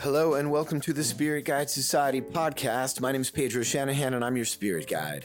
Hello and welcome to the Spirit Guide Society podcast. My name is Pedro Shanahan and I'm your spirit guide.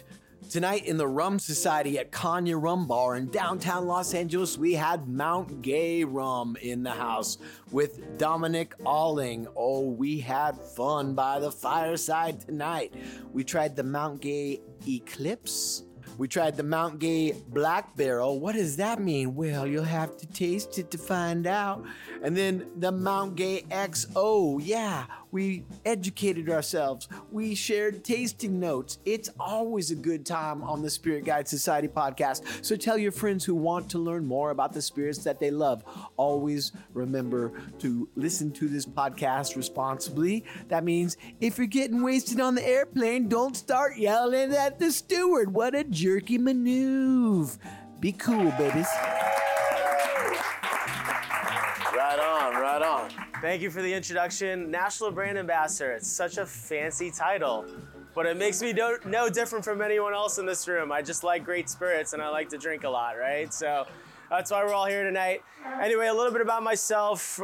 Tonight in the Rum Society at Konya Rum Bar in downtown Los Angeles, we had Mount Gay Rum in the house with Dominic Alling. Oh, we had fun by the fireside tonight. We tried the Mount Gay Eclipse. We tried the Mount Gay Black Barrel. What does that mean? Well, you'll have to taste it to find out. And then the Mount Gay XO. Yeah, we educated ourselves. We shared tasting notes. It's always a good time on the Spirit Guide Society podcast. So tell your friends who want to learn more about the spirits that they love. Always remember to listen to this podcast responsibly. That means if you're getting wasted on the airplane, don't start yelling at the steward. What a jerky maneuver. Be cool, babies. Right on. Thank you for the introduction. National Brand Ambassador. It's such a fancy title, but it makes me no different from anyone else in this room. I just like great spirits and I like to drink a lot, right? So that's why we're all here tonight. Anyway, a little bit about myself.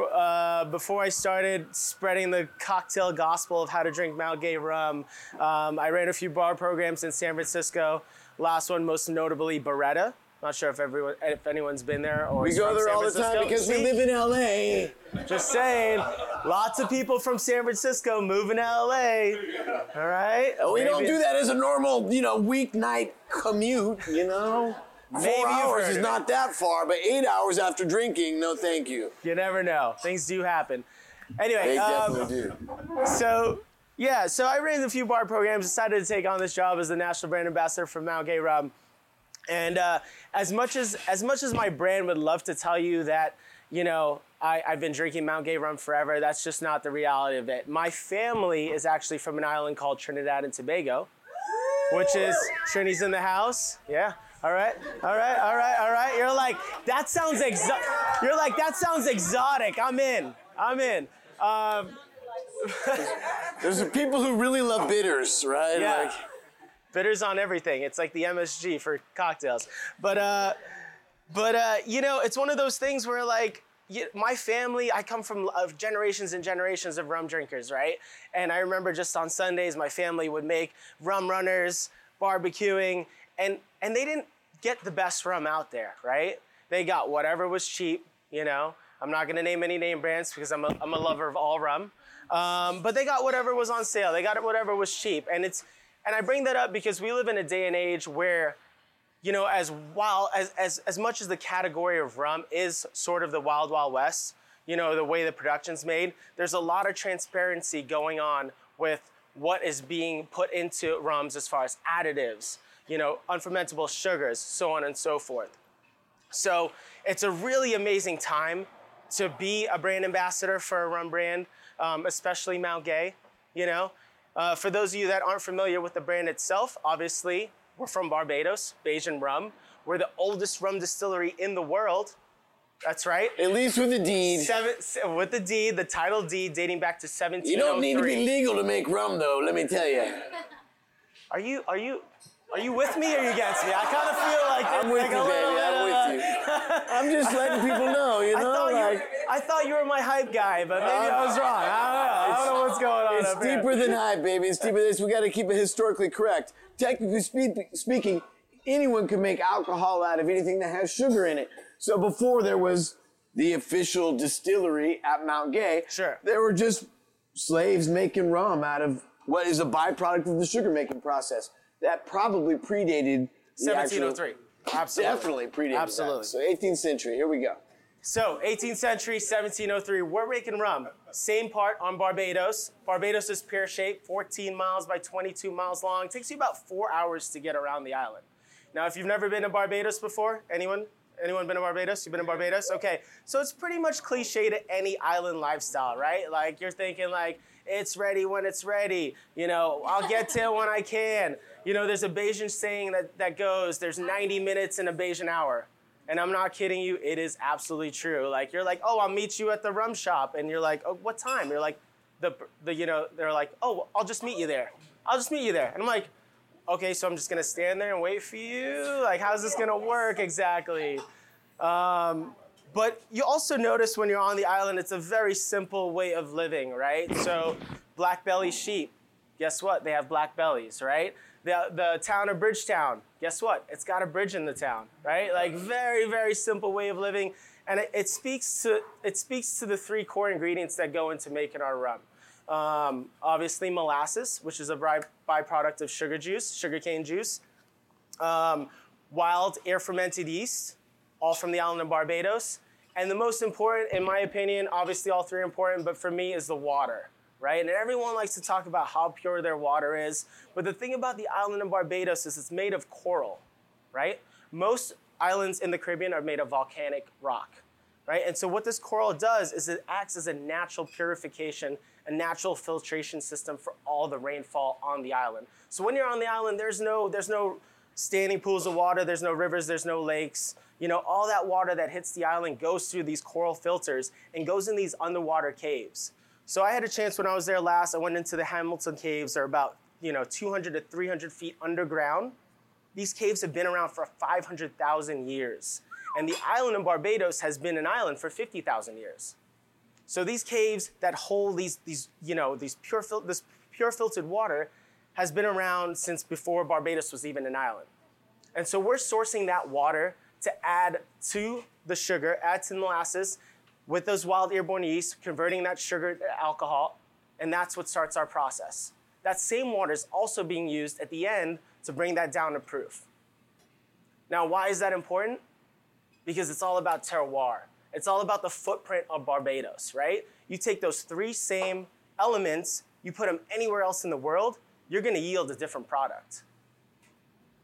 Before I started spreading the cocktail gospel of how to drink Mount Gay rum, I ran a few bar programs in San Francisco. Last one, most notably, Beretta. Not sure if anyone's been there or we go there all the time because we live in LA. Just saying, lots of people from San Francisco moving to LA. All right. We don't do that as a normal, weeknight commute. Maybe 4 hours is not that far, but 8 hours after drinking, no thank you. You never know. Things do happen. Anyway. They definitely do. So I ran a few bar programs, decided to take on this job as the National Brand Ambassador for Mount Gay Rum. And as much as my brand would love to tell you that, I've been drinking Mount Gay rum forever, that's just not the reality of it. My family is actually from an island called Trinidad and Tobago, which is Trini's in the house. Yeah. All right. You're like, that sounds exotic. I'm in. There's people who really love bitters, right? Yeah. Like, bitters on everything. It's like the MSG for cocktails. But it's one of those things where my family, I come from generations and generations of rum drinkers, right? And I remember just on Sundays, my family would make rum runners, barbecuing, and they didn't get the best rum out there, right? They got whatever was cheap, I'm not gonna name any name brands because I'm a lover of all rum. But they got whatever was on sale. They got whatever was cheap. And I bring that up because we live in a day and age where, as much as the category of rum is sort of the wild, wild west, the way the production's made, there's a lot of transparency going on with what is being put into rums as far as additives, unfermentable sugars, so on and so forth. So it's a really amazing time to be a brand ambassador for a rum brand, especially Mount Gay. For those of you that aren't familiar with the brand itself, obviously we're from Barbados, Bajan rum. We're the oldest rum distillery in the world. That's right. At least with the deed. With the deed, the title deed dating back to 1703. You don't need to be legal to make rum, though. Let me tell you. Are you with me or are you against me? I kind of feel like I'm with you, baby. I'm just letting people know. I thought you were my hype guy, but maybe I was wrong. I don't know what's going on. It's deeper than hype, baby. It's deeper than this. We got to keep it historically correct. Technically speaking, anyone can make alcohol out of anything that has sugar in it. So before there was the official distillery at Mount Gay, sure, there were just slaves making rum out of what is a byproduct of the sugar-making process. That probably predated the 1703. Absolutely. Definitely predated that. So 18th century, here we go. So 18th century, 1703, we're making rum. Same part on Barbados. Barbados is pear-shaped, 14 miles by 22 miles long. It takes you about 4 hours to get around the island. Now, if you've never been to Barbados before, anyone been to Barbados? You've been to Barbados? Okay. So it's pretty much cliche to any island lifestyle, right? Like you're thinking like, it's ready when it's ready. I'll get to it when I can. There's a Bajan saying that goes, there's 90 minutes in a Bajan hour. And I'm not kidding you. It is absolutely true. Like you're like, oh, I'll meet you at the rum shop. And you're like, oh, what time? You're like, they're like, oh, I'll just meet you there. And I'm like, okay, so I'm just gonna stand there and wait for you? Like, how's this gonna work exactly? But you also notice when you're on the island, it's a very simple way of living, right? So black belly sheep, guess what? They have black bellies, right? The town of Bridgetown, guess what? It's got a bridge in the town, right? Like very, very simple way of living. And it speaks to the three core ingredients that go into making our rum. Obviously molasses, which is a byproduct of sugarcane juice, wild air fermented yeast, all from the island of Barbados. And the most important, in my opinion, obviously all three are important, but for me is the water, right? And everyone likes to talk about how pure their water is, but the thing about the island of Barbados is it's made of coral, right? Most islands in the Caribbean are made of volcanic rock, right? And so what this coral does is it acts as a natural purification, a natural filtration system for all the rainfall on the island. So when you're on the island, there's no standing pools of water, there's no rivers, there's no lakes. You know, all that water that hits the island goes through these coral filters and goes in these underwater caves. So I had a chance when I was there last, I went into the Hamilton Caves. They're about, 200 to 300 feet underground. These caves have been around for 500,000 years. And the island of Barbados has been an island for 50,000 years. So these caves that hold this pure filtered water has been around since before Barbados was even an island. And so we're sourcing that water to add to the sugar, add to the molasses, with those wild airborne yeast, converting that sugar to alcohol, and that's what starts our process. That same water is also being used at the end to bring that down to proof. Now, why is that important? Because it's all about terroir. It's all about the footprint of Barbados, right? You take those three same elements, you put them anywhere else in the world, you're gonna yield a different product.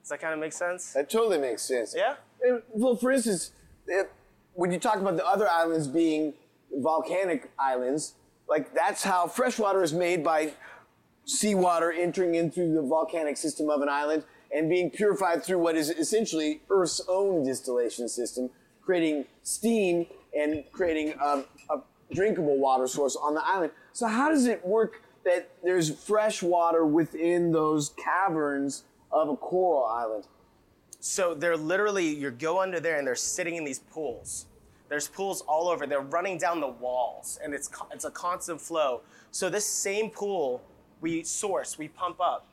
Does that kind of make sense? That totally makes sense. Yeah? Well, for instance, when you talk about the other islands being volcanic islands, like that's how freshwater is made by seawater entering into the volcanic system of an island and being purified through what is essentially Earth's own distillation system, creating steam and creating a drinkable water source on the island. So how does it work that there's fresh water within those caverns of a coral island? So they're literally, you go under there and they're sitting in these pools. There's pools all over. They're running down the walls and it's a constant flow. So this same pool we source, we pump up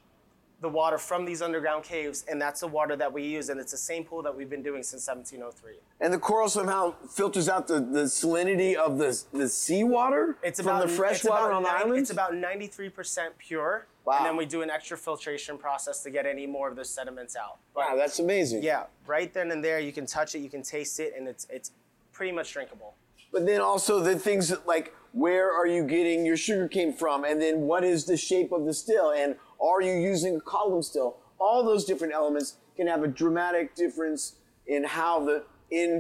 the water from these underground caves, and that's the water that we use, and it's the same pool that we've been doing since 1703. And the coral somehow filters out the salinity of the seawater from the fresh water on the island? It's about 93% pure. Wow. And then we do an extra filtration process to get any more of those sediments out. But wow, that's amazing. Yeah, right then and there, you can touch it, you can taste it, and it's pretty much drinkable. But then also the things that, like, where are you getting your sugarcane from? And then what is the shape of the still? And are you using a column still? All those different elements can have a dramatic difference in how the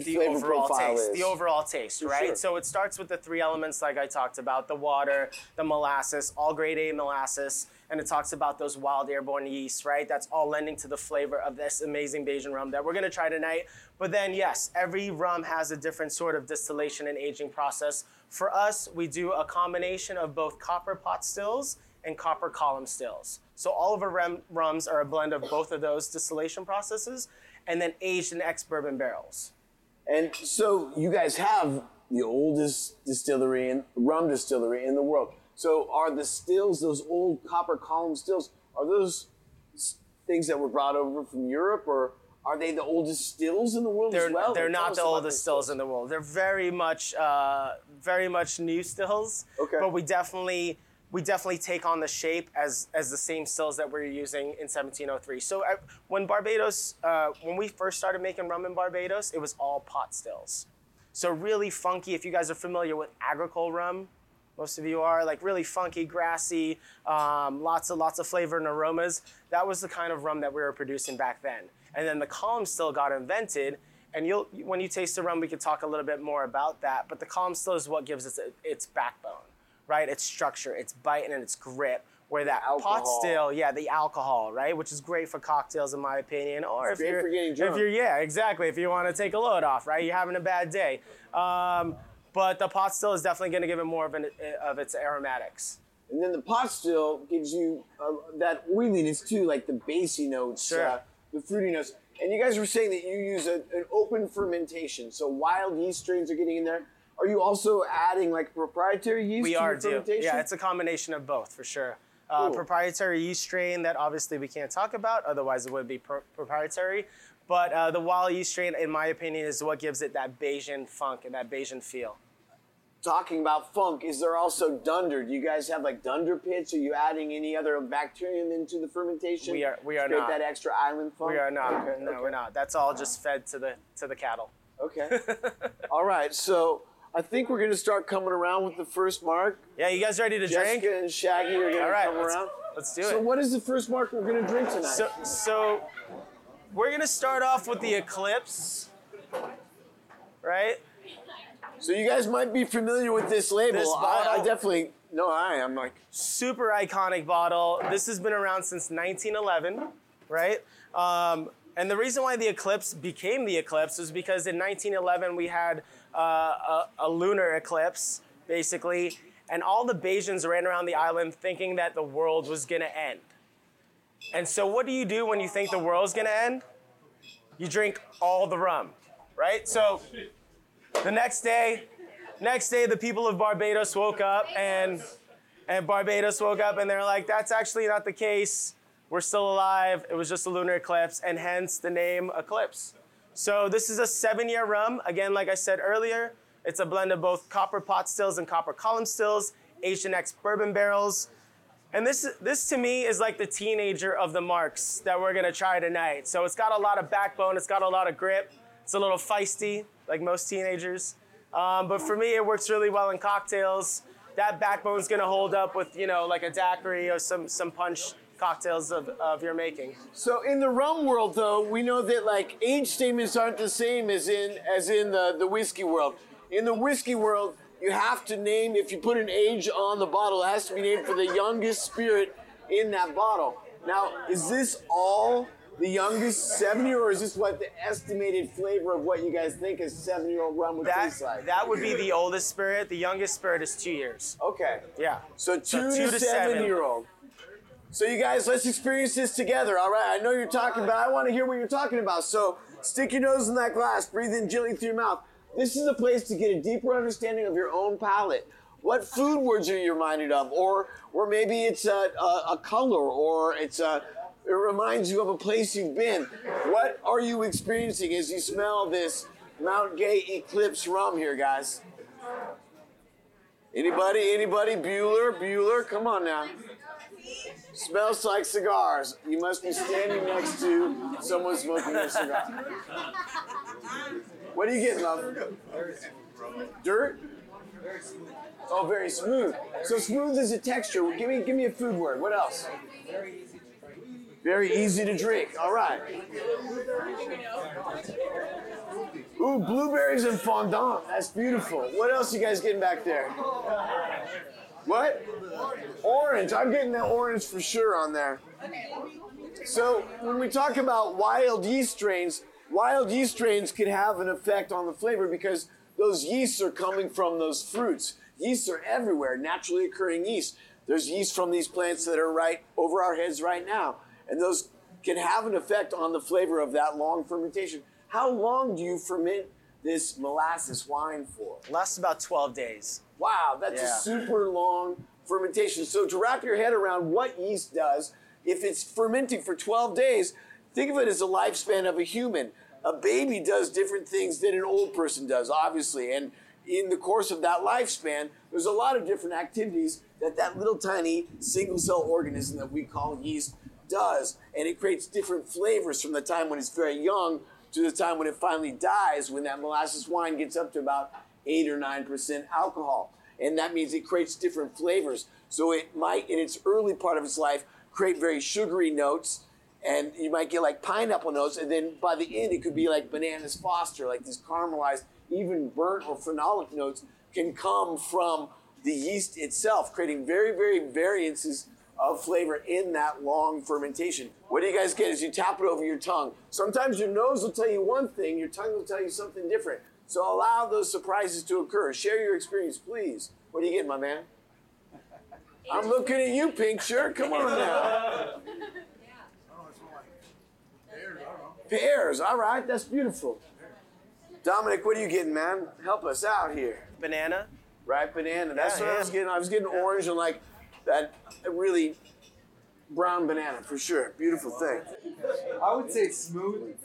flavor profile is. The overall taste, right? Sure. So it starts with the three elements like I talked about, the water, the molasses, all grade A molasses, and it talks about those wild airborne yeast, right? That's all lending to the flavor of this amazing Bajan rum that we're gonna try tonight. But then yes, every rum has a different sort of distillation and aging process. For us, we do a combination of both copper pot stills and copper column stills. So all of our rums are a blend of both of those distillation processes and then aged in ex-bourbon barrels. And so you guys have the oldest distillery and rum distillery in the world. So are the stills, those old copper column stills, are those things that were brought over from Europe, or are they the oldest stills in the world as well? They're not the oldest stills in the world. They're very much new stills. Okay. But we definitely take on the shape as the same stills that we were using in 1703. So when we first started making rum in Barbados, it was all pot stills. So really funky, if you guys are familiar with Agricole rum, most of you are, like really funky, grassy, lots of flavor and aromas. That was the kind of rum that we were producing back then. And then the column still got invented, and when you taste the rum, we could talk a little bit more about that, but the column still is what gives us its backbone. Right, its structure, its bite, and its grip. Where that pot still, the alcohol, right, which is great for cocktails, in my opinion, or it's great for getting drunk. If you want to take a load off, right, you're having a bad day. But the pot still is definitely going to give it more of its aromatics. And then the pot still gives you that oiliness too, like the bassy notes, sure. The fruity notes. And you guys were saying that you use an open fermentation, so wild yeast strains are getting in there. Are you also adding like proprietary yeast to your fermentation? Yeah, it's a combination of both for sure. Proprietary yeast strain that obviously we can't talk about, otherwise it would be proprietary. But the wild yeast strain, in my opinion, is what gives it that Bayesian funk and that Bayesian feel. Talking about funk, is there also dunder? Do you guys have like dunder pits? Are you adding any other bacterium into the fermentation? We are not. Create that extra island funk? We are not. Okay. No, we're not. That's all just fed to the cattle. Okay. All right. So I think we're going to start coming around with the first mark. Yeah, you guys ready to drink? Jessica and Shaggy are going to come around. Let's do it. So what is the first mark we're going to drink tonight? So we're going to start off with the Eclipse, right? So you guys might be familiar with this label. This bottle, I definitely, I'm like. Super iconic bottle. This has been around since 1911, right? And the reason why the Eclipse became the Eclipse is because in 1911 we had a lunar eclipse, basically, and all the Bayesians ran around the island thinking that the world was gonna end. And so what do you do when you think the world's gonna end? You drink all the rum, right? So the next day the people of Barbados woke up and they're like, that's actually not the case. We're still alive. It was just a lunar eclipse, and hence the name Eclipse. So this is a 7-year rum. Again, like I said earlier, it's a blend of both copper pot stills and copper column stills, H&X bourbon barrels. And this to me is like the teenager of the marks that we're gonna try tonight. So it's got a lot of backbone. It's got a lot of grip. It's a little feisty, like most teenagers. But for me, it works really well in cocktails. That backbone's gonna hold up with, like a daiquiri or some punch cocktails of your making. So in the rum world, though, we know that like age statements aren't the same as in the whiskey world. In the whiskey world, you have to name, if you put an age on the bottle, it has to be named for the youngest spirit in that bottle. Now, is this all the youngest 7-year, or is this what the estimated flavor of what you guys think a 7-year-old rum would taste like? That would be the oldest spirit. The youngest spirit is 2 years. Okay. Yeah. So two to 7-year-old. So you guys, let's experience this together, all right? I know you're talking about, I want to hear what you're talking about. So stick your nose in that glass, breathe in gently through your mouth. This is a place to get a deeper understanding of your own palate. What food words are you reminded of? Or maybe it's a color, or it reminds you of a place you've been. What are you experiencing as you smell this Mount Gay Eclipse rum here, guys? Anybody? Bueller, come on now. Smells like cigars. You must be standing next to someone smoking a cigar. What are you getting, love? Dirt? Oh, very smooth. So smooth is a texture. Well, give me a food word. What else? Very easy to drink. All right. Ooh, blueberries and fondant. That's beautiful. What else are you guys getting back there? What? Orange. I'm getting the orange for sure on there. So when we talk about wild yeast strains can have an effect on the flavor because those yeasts are coming from those fruits. Yeasts are everywhere, naturally occurring yeast. There's yeast from these plants that are right over our heads right now. And those can have an effect on the flavor of that long fermentation. How long do you ferment this molasses wine for? Lasts about 12 days. Wow, that's a super long fermentation. So to wrap your head around what yeast does, if it's fermenting for 12 days, think of it as the lifespan of a human. A baby does different things than an old person does, obviously. And in the course of that lifespan, there's a lot of different activities that little tiny single cell organism that we call yeast does. And it creates different flavors from the time when it's very young to the time when it finally dies, when that molasses wine gets up to about 8 or 9% alcohol. And that means it creates different flavors. So it might, in its early part of its life, create very sugary notes, and you might get like pineapple notes, and then by the end it could be like bananas foster, like these caramelized, even burnt or phenolic notes can come from the yeast itself, creating very, very variances of flavor in that long fermentation. What do you guys get as you tap it over your tongue? Sometimes your nose will tell you one thing, your tongue will tell you something different. So allow those surprises to occur. Share your experience, please. What are you getting, my man? I'm looking at you, pink shirt. Come on now. Pears, all right, that's beautiful. Dominic, what are you getting, man? Help us out here. Banana. Right, banana. That's what I was getting. I was getting orange and like that really brown banana for sure. Beautiful thing. I would say smooth.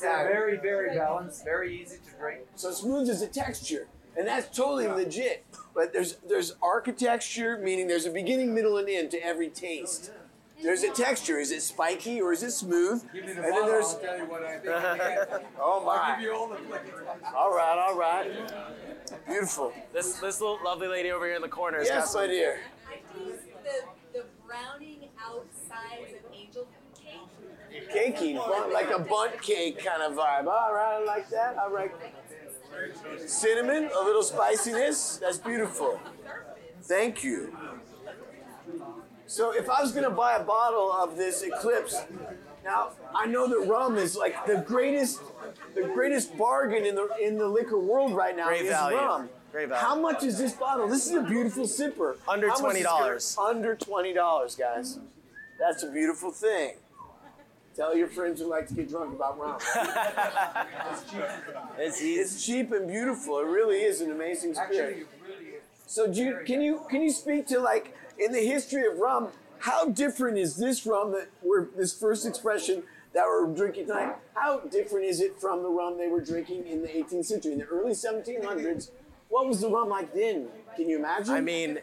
Yeah, very, very balanced, very easy to drink. So smooth is a texture, and that's totally legit. But there's architecture, meaning there's a beginning, middle, and end to every taste. There's a texture. Is it spiky or is it smooth? Give me the bottle, then I'll tell you what I think. Oh my! I'll give you all the flavors. All right, all right. Beautiful. This little lovely lady over here in the corner. Yes, my dear. I taste the browning outside of angel food cake. Cakey, like a bundt cake kind of vibe. All right, I like that. All right. Cinnamon, a little spiciness. That's beautiful. Thank you. So if I was going to buy a bottle of this Eclipse, now I know that rum is like the greatest bargain in the liquor world right now. Great value. Rum. Great value. How much is this bottle? This is a beautiful sipper. Under $20. Under $20, guys. That's a beautiful thing. Tell your friends who like to get drunk about rum. It's cheap. It's cheap and beautiful. It really is an amazing spirit. Actually, it really is. So can you speak to like, in the history of rum, how different is this rum that this first expression that we're drinking tonight? How different is it from the rum they were drinking in the 18th century, in the early 1700s? What was the rum like then? Can you imagine? I mean,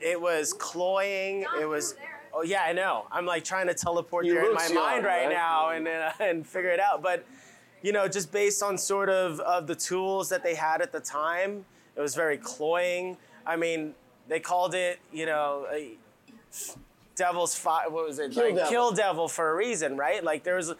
it was cloying. It was. Oh yeah, I know. I'm like trying to teleport there in my mind right now and figure it out. But you know, just based on sort of the tools that they had at the time, it was very cloying. I mean. They called it, you know, devil's fire. What was it? Kill devil for a reason, right? Like there was,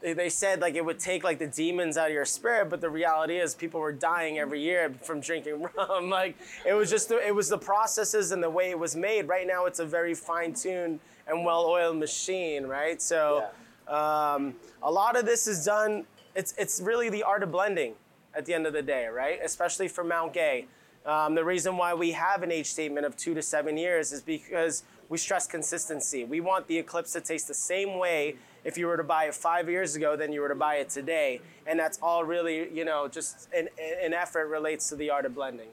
they said like it would take like the demons out of your spirit, but the reality is people were dying every year from drinking rum. Like it was just, it was the processes and the way it was made. Right now, it's a very fine-tuned and well-oiled machine, right? So, a lot of this is done. It's really the art of blending, at the end of the day, right? Especially for Mount Gay. The reason why we have an age statement of 2 to 7 years is because we stress consistency. We want the Eclipse to taste the same way if you were to buy it 5 years ago than you were to buy it today. And that's all really, you know, just an effort relates to the art of blending.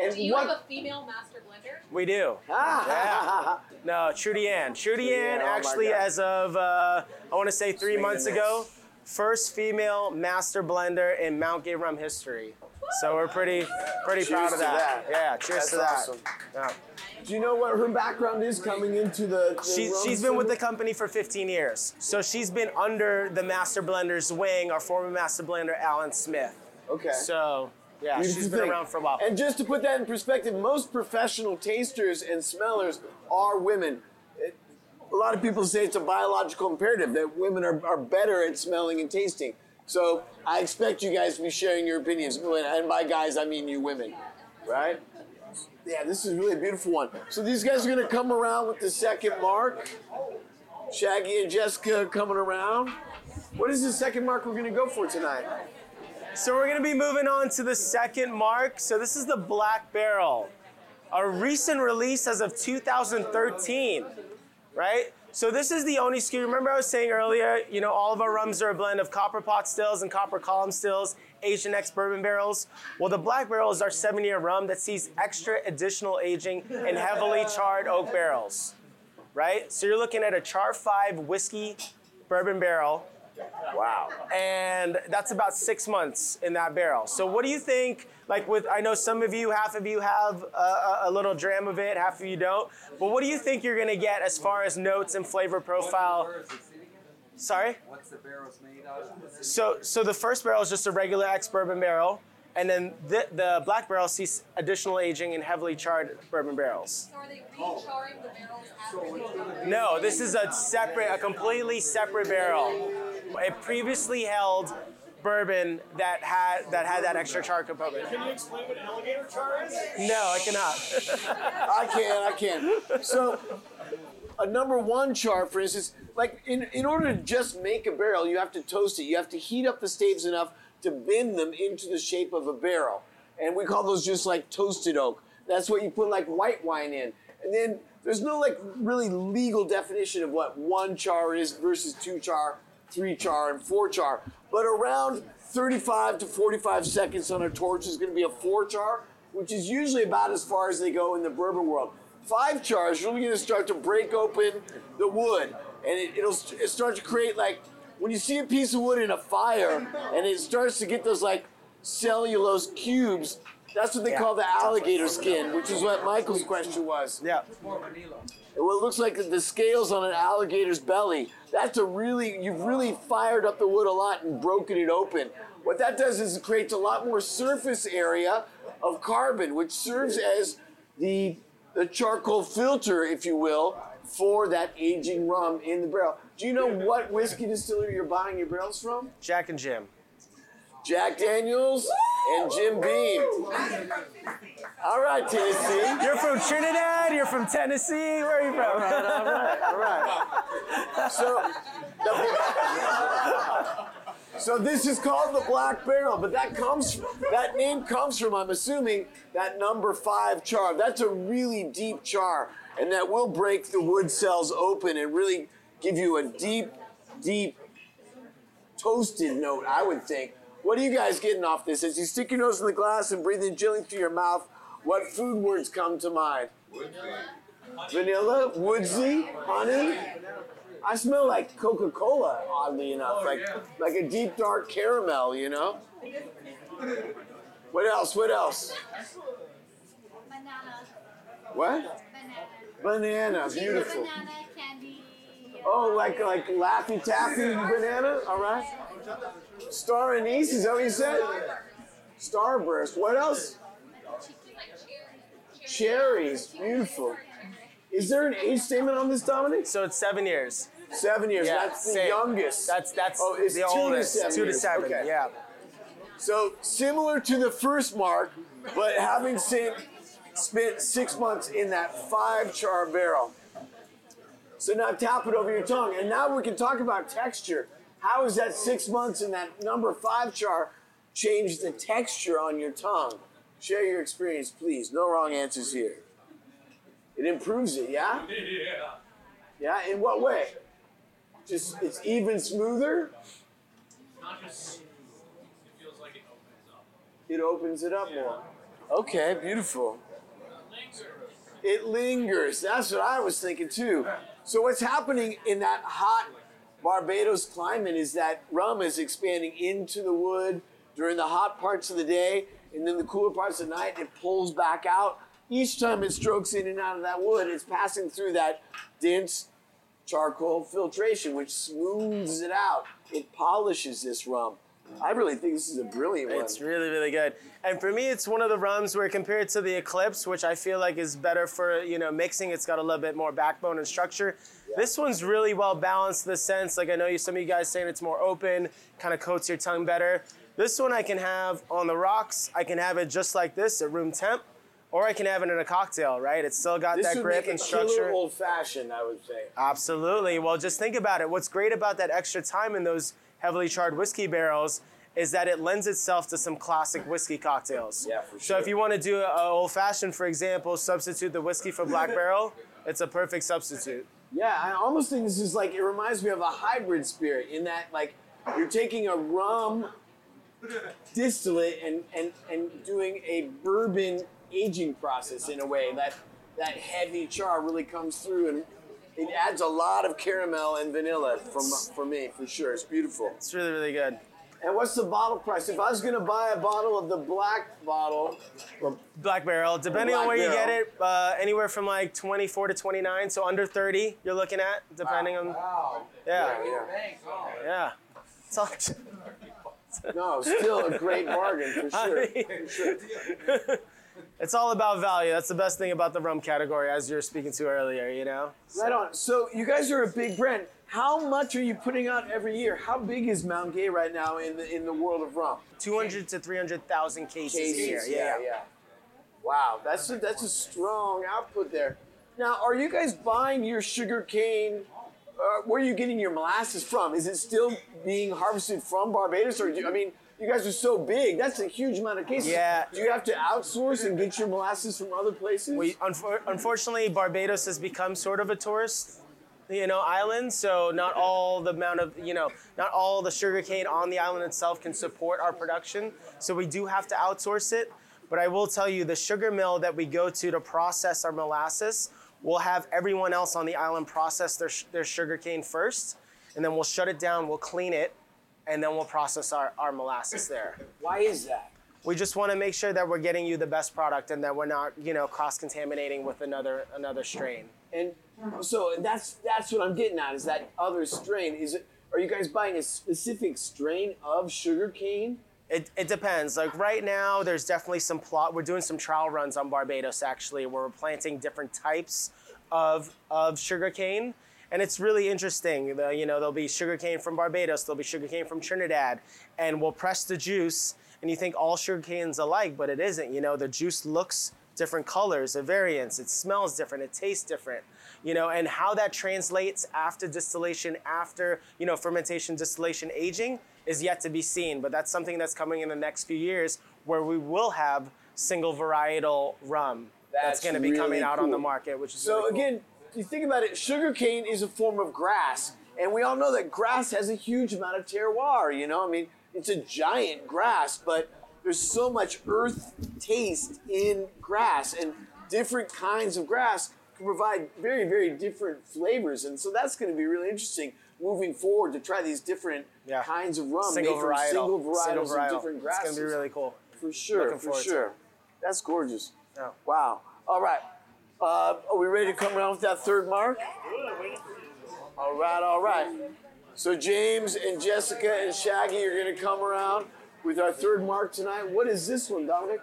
And do you have a female master blender? We do. Ah. Yeah. No, Trudy Ann. Trudy Ann actually, as of, I want to say 3 months ago, first female master blender in Mount Gay rum history. So we're pretty proud of that. Yeah, cheers to that. Awesome. Yeah. Do you know what her background is coming into the She's been with the company for 15 years. So she's been under the master blender's wing, our former master blender, Alan Smith. Okay. So, yeah, she's been around for a while. And just to put that in perspective, most professional tasters and smellers are women. A lot of people say it's a biological imperative that women are better at smelling and tasting. So I expect you guys to be sharing your opinions. And by guys, I mean you women, right? Yeah, this is really a beautiful one. So these guys are going to come around with the second mark. Shaggy and Jessica coming around. What is the second mark we're going to go for tonight? So we're going to be moving on to the second mark. So this is the Black Barrel, a recent release as of 2013, right? So this is the only SKU. Remember I was saying earlier, you know, all of our rums are a blend of copper pot stills and copper column stills, aged in ex bourbon barrels. Well, the Black Barrel is our 7-year rum that sees extra additional aging in heavily charred oak barrels, right? So you're looking at a char 5 whiskey bourbon barrel. Wow. And that's about 6 months in that barrel. So what do you think, like with, I know some of you, half of you have a little dram of it, half of you don't, but what do you think you're going to get as far as notes and flavor profile? Sorry? What's the barrel's made of? So the first barrel is just a regular ex-bourbon barrel, and then the Black Barrel sees additional aging in heavily charred bourbon barrels. So are they re-charring the barrels after? No, this is a completely separate barrel. It previously held bourbon that had that extra char component. Can you explain what alligator char is? No, I cannot. I can't. So, a number one char, for instance, like in order to just make a barrel, you have to toast it. You have to heat up the staves enough to bend them into the shape of a barrel. And we call those just like toasted oak. That's what you put like white wine in. And then there's no like really legal definition of what one char is versus two char. 3 char and 4 char, but around 35 to 45 seconds on a torch is going to be a 4 char, which is usually about as far as they go in the bourbon world. 5 char is really going to start to break open the wood, and it'll start to create, like, when you see a piece of wood in a fire and it starts to get those like cellulose cubes, that's what they call the alligator skin, which is what Michael's question was. Yeah. What looks like the scales on an alligator's belly. That's a really, you've really fired up the wood a lot and broken it open. What that does is it creates a lot more surface area of carbon, which serves as the charcoal filter, if you will, for that aging rum in the barrel. Do you know what whiskey distillery you're buying your barrels from? Jack and Jim. Jack Daniels and Jim Beam. All right, Tennessee. You're from Trinidad, you're from Tennessee. Where are you from? All right. So this is called the Black Barrel, but that name comes from, I'm assuming, that number 5 char. That's a really deep char, and that will break the wood cells open and really give you a deep, deep toasted note, I would think. What are you guys getting off this? As you stick your nose in the glass and breathe in chili through your mouth, what food words come to mind? Vanilla, woodsy, honey. I smell like Coca-Cola, oddly enough, like a deep, dark caramel, you know? What else? Banana. What? Banana, beautiful. Banana candy. Oh, like Laffy Taffy banana? All right. Star anise, is that what you said? Starburst. What else? Cherries. Beautiful. Is there an age statement on this, Dominic? So it's 7 years. 7 years. Yeah, that's the youngest. That's it's the oldest. 2 to 7. Okay. Yeah. So similar to the first mark, but having spent 6 months in that 5 char barrel. So now tap it over your tongue, and now we can talk about texture. How has that 6 months in that number 5 char changed the texture on your tongue? Share your experience, please. No wrong answers here. It improves it, yeah? Yeah. Yeah, in what way? Just, it's even smoother? It's not just, it feels like it opens up. It opens it up more. Okay, beautiful. It lingers. That's what I was thinking too. So what's happening in that hot Barbados climate is that rum is expanding into the wood during the hot parts of the day, and then the cooler parts of the night, it pulls back out. Each time it strokes in and out of that wood, it's passing through that dense charcoal filtration, which smooths it out. It polishes this rum. I really think this is a brilliant one. It's really, really good. And for me, it's one of the rums where compared to the Eclipse, which I feel like is better for, mixing, it's got a little bit more backbone and structure. Yeah. This one's really well balanced in the sense, like I know some of you guys saying it's more open, kind of coats your tongue better. This one I can have on the rocks. I can have it just like this at room temp, or I can have it in a cocktail, right? It's still got that grip and structure. This would make a killer old-fashioned, I would say. Absolutely. Well, just think about it. What's great about that extra time in those heavily charred whiskey barrels is that it lends itself to some classic whiskey cocktails. Yeah, for sure. So if you want to do an old-fashioned, for example, substitute the whiskey for Black Barrel, it's a perfect substitute. Yeah, I almost think this is like, it reminds me of a hybrid spirit in that, like, you're taking a rum distillate and doing a bourbon aging process in a way. That heavy char really comes through, and it adds a lot of caramel and vanilla for me, for sure. It's beautiful. It's really, really good. And what's the bottle price? If I was going to buy a bottle of the Black Barrel, depending on where you get it, anywhere from like 24 to 29, so under 30 you're looking at, depending on... Wow. Yeah. No, still a great bargain, for sure. For sure. It's all about value. That's the best thing about the rum category, as you were speaking to earlier, Right on. So you guys are a big brand. How much are you putting out every year? How big is Mount Gay right now in the world of rum? 200 to 300,000 cases a year. Yeah. Wow, that's a strong output there. Now, are you guys buying your sugar cane? Where are you getting your molasses from? Is it still being harvested from Barbados, or you guys are so big. That's a huge amount of cases. Yeah. Do you have to outsource and get your molasses from other places? Unfortunately, Barbados has become sort of a tourist islands, so not all the amount of, not all the sugarcane on the island itself can support our production. So we do have to outsource it. But I will tell you, the sugar mill that we go to process our molasses, we'll have everyone else on the island process their sugarcane first, and then we'll shut it down, we'll clean it, and then we'll process our molasses there. Why is that? We just want to make sure that we're getting you the best product and that we're not, cross-contaminating with another strain. And so that's what I'm getting at, is that other strain. Are you guys buying a specific strain of sugarcane? It depends. Like right now, there's definitely some plot. We're doing some trial runs on Barbados, actually, where we're planting different types of sugarcane. And it's really interesting. There'll be sugarcane from Barbados. There'll be sugarcane from Trinidad. And we'll press the juice. And you think all sugarcane's alike, but it isn't. The juice looks different colors, a variance. It smells different. It tastes different. And how that translates after distillation, after fermentation, distillation, aging is yet to be seen. But that's something that's coming in the next few years, where we will have single varietal rum that's going to be really coming out on the market, which is so really cool. Again, you think about it, sugarcane is a form of grass, and we all know that grass has a huge amount of terroir. It's a giant grass, but there's so much earth taste in grass, and different kinds of grass can provide very, very different flavors. And so that's going to be really interesting moving forward, to try these different kinds of rum made from single varietals of different grasses. It's going to be really cool. For sure, for sure. That's gorgeous. Yeah. Wow. All right. Are we ready to come around with that third mark? All right. So James and Jessica and Shaggy are going to come around with our third mark tonight. What is this one, Dominic?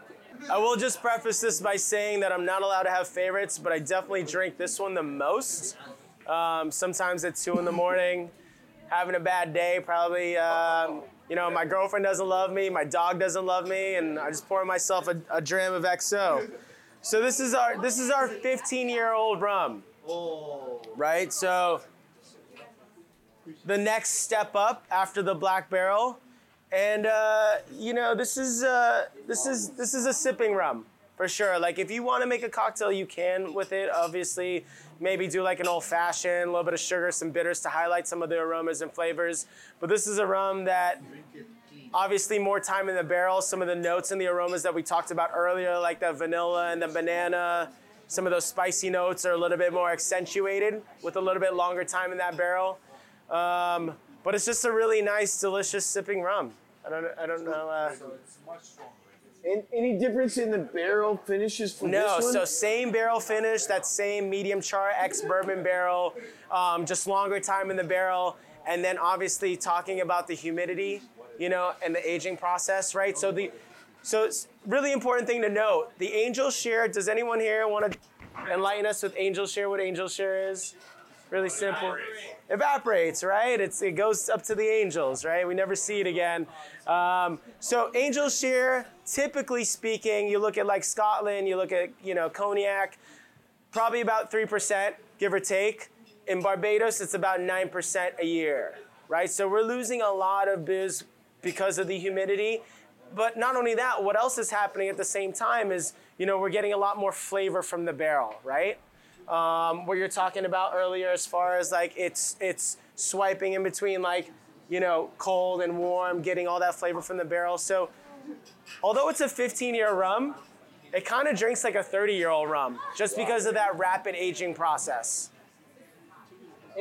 I will just preface this by saying that I'm not allowed to have favorites, but I definitely drink this one the most. Sometimes at 2 a.m, having a bad day, probably. My girlfriend doesn't love me, my dog doesn't love me, and I just pour myself a dram of XO. So this is our 15-year-old rum, right? So. The next step up after the Black Barrel, and this is a sipping rum for sure. Like if you want to make a cocktail, you can with it. Obviously, maybe do like an old fashioned, a little bit of sugar, some bitters to highlight some of the aromas and flavors. But this is a rum that obviously more time in the barrel. Some of the notes and the aromas that we talked about earlier, like the vanilla and the banana, some of those spicy notes are a little bit more accentuated with a little bit longer time in that barrel. But it's just a really nice, delicious sipping rum. I don't know. So it's much stronger. Any difference in the barrel finishes from this one? No, so same barrel finish, that same medium char ex-bourbon barrel, just longer time in the barrel. And then obviously talking about the humidity, and the aging process, right? So it's really important thing to note, the angel share. Does anyone here want to enlighten us with angel share, what angel share is? Really simple. Evaporates, right? It goes up to the angels, right? We never see it again. So angel share, typically speaking, you look at like Scotland, you look at, cognac, probably about 3%, give or take. In Barbados, it's about 9% a year, right? So we're losing a lot of booze because of the humidity. But not only that, what else is happening at the same time is, we're getting a lot more flavor from the barrel, right? What you're talking about earlier, as far as like it's swiping in between like, cold and warm, getting all that flavor from the barrel. So although it's a 15-year rum, it kind of drinks like a 30-year-old rum just because of that rapid aging process.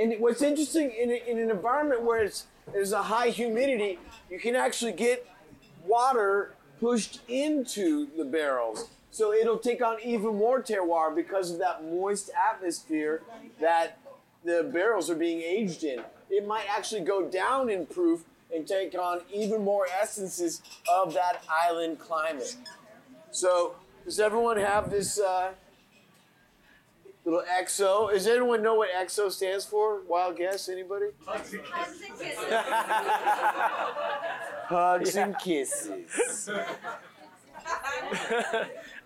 And what's interesting, in an environment where there's a high humidity, you can actually get water pushed into the barrels. So it'll take on even more terroir because of that moist atmosphere that the barrels are being aged in. It might actually go down in proof and take on even more essences of that island climate. So does everyone have this little XO? Does anyone know what XO stands for? Wild guess, anybody? Hugs and kisses. Hugs and kisses.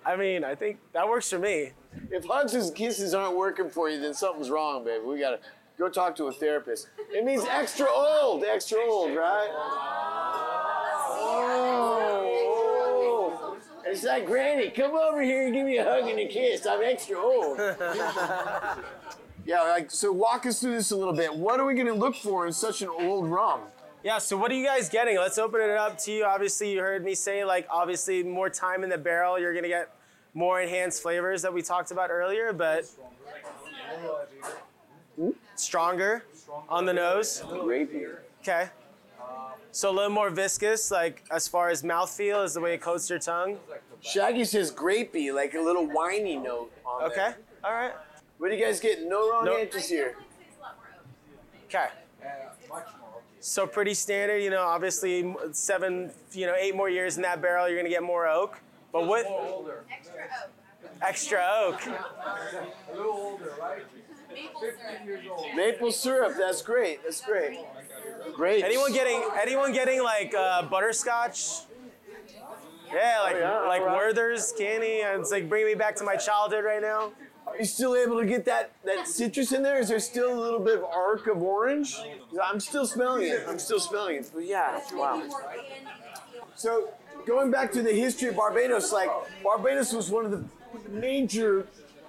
I mean, I think that works for me. If hugs and kisses aren't working for you, then something's wrong, baby. We gotta go talk to a therapist. It means extra old, right? Oh. It's like, Granny, come over here and give me a hug and a kiss. I'm extra old. Yeah, like, so walk us through this a little bit. What are we gonna look for in such an old rum? Yeah, so what are you guys getting? Let's open it up to you. Obviously, you heard me say, like, obviously, more time in the barrel, you're gonna get more enhanced flavors that we talked about earlier, but stronger on the nose. Okay. So a little more viscous, like as far as mouthfeel, is the way it coats your tongue. Shaggy says grapey, like a little winey note on okay, there. All right. What do you guys get? No wrong answers here. Okay. So pretty standard, you know, obviously 8 more years in that barrel, you're gonna get more oak. But what? Extra oak. Extra oak. A little older, right? Maple syrup. Maple syrup. That's great. That's great. Great. Anyone getting like butterscotch? Yeah, like right. Werther's candy. It's like bringing me back to my childhood right now. Are you still able to get that citrus in there? Is there still a little bit of arc of orange? I'm still smelling it. But yeah, wow. So going back to the history of Barbados, like Barbados was one of the major,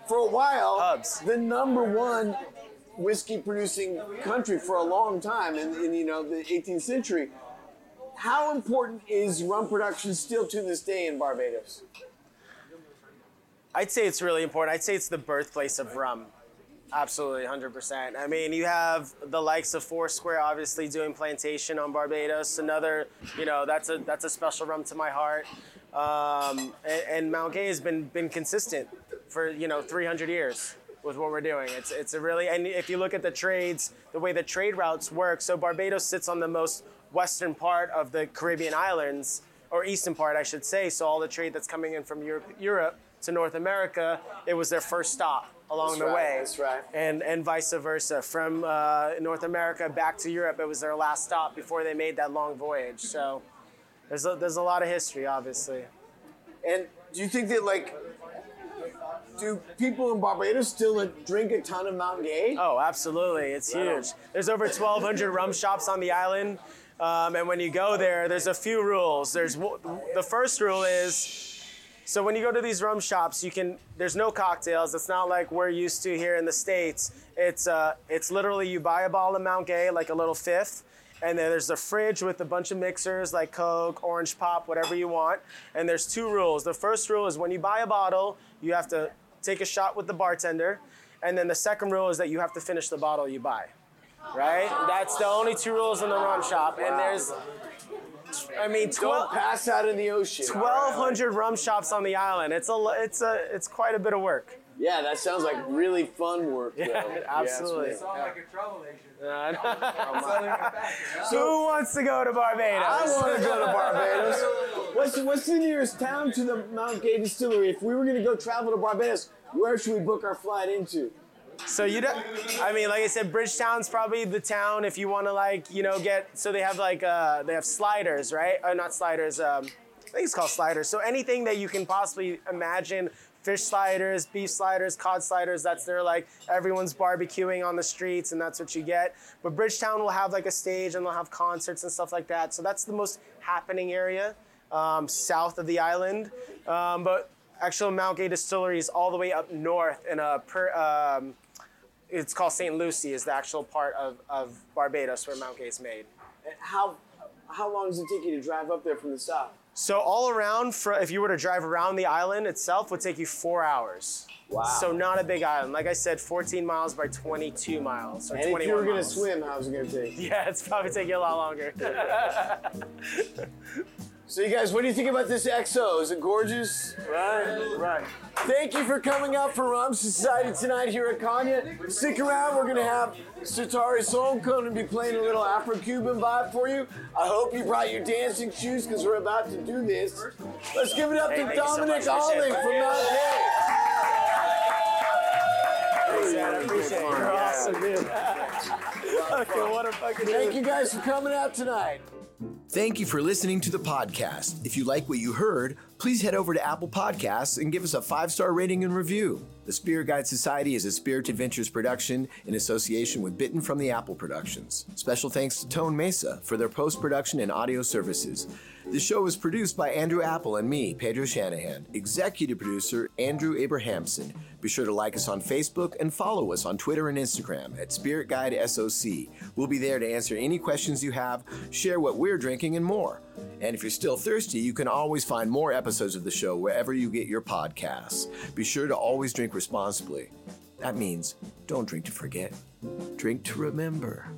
for a while, the #1 whiskey-producing country for a long time in you know, the 18th century. How important is rum production still to this day in Barbados? I'd say it's really important. I'd say it's the birthplace of rum. Absolutely, 100%. I mean, you have the likes of Foursquare, obviously, doing plantation on Barbados. Another, you know, that's a special rum to my heart. And Mount Gay has been consistent for, you know, 300 years with what we're doing. It's a really, and if you look at the trades, the way the trade routes work, so Barbados sits on the most western part of the Caribbean islands, or eastern part, I should say. So all the trade that's coming in from Europe to North America, it was their first stop along the way. That's right. And vice versa. From North America back to Europe, it was their last stop before they made that long voyage. So there's a lot of history, obviously. And do you think that, like, do people in Barbados still drink a ton of Mount Gay? Oh, absolutely. It's huge. There's over 1,200 rum shops on the island. And when you go there, there's a few rules. The first rule is, so when you go to these rum shops, there's no cocktails. It's not like we're used to here in the States. It's literally you buy a bottle of Mount Gay, like a little fifth. And then there's a fridge with a bunch of mixers like Coke, Orange Pop, whatever you want. And there's two rules. The first rule is when you buy a bottle, you have to take a shot with the bartender. And then the second rule is that you have to finish the bottle you buy, right? That's the only two rules in the rum shop. And there's, I mean, don't pass out in the ocean. 1,200 rum shops on the island. It's quite a bit of work. Yeah, that sounds like really fun work, though. Yeah, absolutely. It sounds like a travel agent. So who wants to go to Barbados? I want to go to Barbados. What's the nearest town to the Mount Gay Distillery? If we were going to go travel to Barbados, where should we book our flight into? So like I said, Bridgetown's probably the town if you want to, like, you know, get, so they have like, they have sliders, right? Not sliders, I think it's called sliders. So anything that you can possibly imagine, fish sliders, beef sliders, cod sliders, that's their, like, everyone's barbecuing on the streets and that's what you get. But Bridgetown will have like a stage and they'll have concerts and stuff like that. So that's the most happening area south of the island. But actual Mount Gay Distillery is all the way up north in it's called Saint Lucy is the actual part of Barbados where Mount Gay is made. How long does it take you to drive up there from the south? So all around, if you were to drive around the island itself, would take you 4 hours. Wow. So not a big island. Like I said, 14 miles by 22 miles, or 21 miles. And if you were going to swim, how's it going to take? Yeah, it's probably taking a lot longer. So you guys, what do you think about this XO? Is it gorgeous? Right. Thank you for coming out for Rum Society tonight here at Konya. Stick around, we're gonna have Sotari Song come and be playing a little Afro-Cuban vibe for you. I hope you brought your dancing shoes because we're about to do this. Let's give it up to Dominic Alling from Mount Gay. I appreciate it. You're awesome, dude. Okay, what a fucking dude. Thank you guys for coming out tonight. Thank you for listening to the podcast. If you like what you heard, please head over to Apple Podcasts and give us a 5-star rating and review. The Spirit Guide Society is a Spirit Adventures production in association with Bitten from the Apple Productions. Special thanks to Tone Mesa for their post-production and audio services. The show was produced by Andrew Apple and me, Pedro Shanahan. Executive producer, Andrew Abrahamson. Be sure to like us on Facebook and follow us on Twitter and Instagram at Spirit Guide SOC. We'll be there to answer any questions you have, share what we're drinking, and more. And if you're still thirsty, you can always find more episodes of the show wherever you get your podcasts. Be sure to always drink responsibly. That means don't drink to forget. Drink to remember.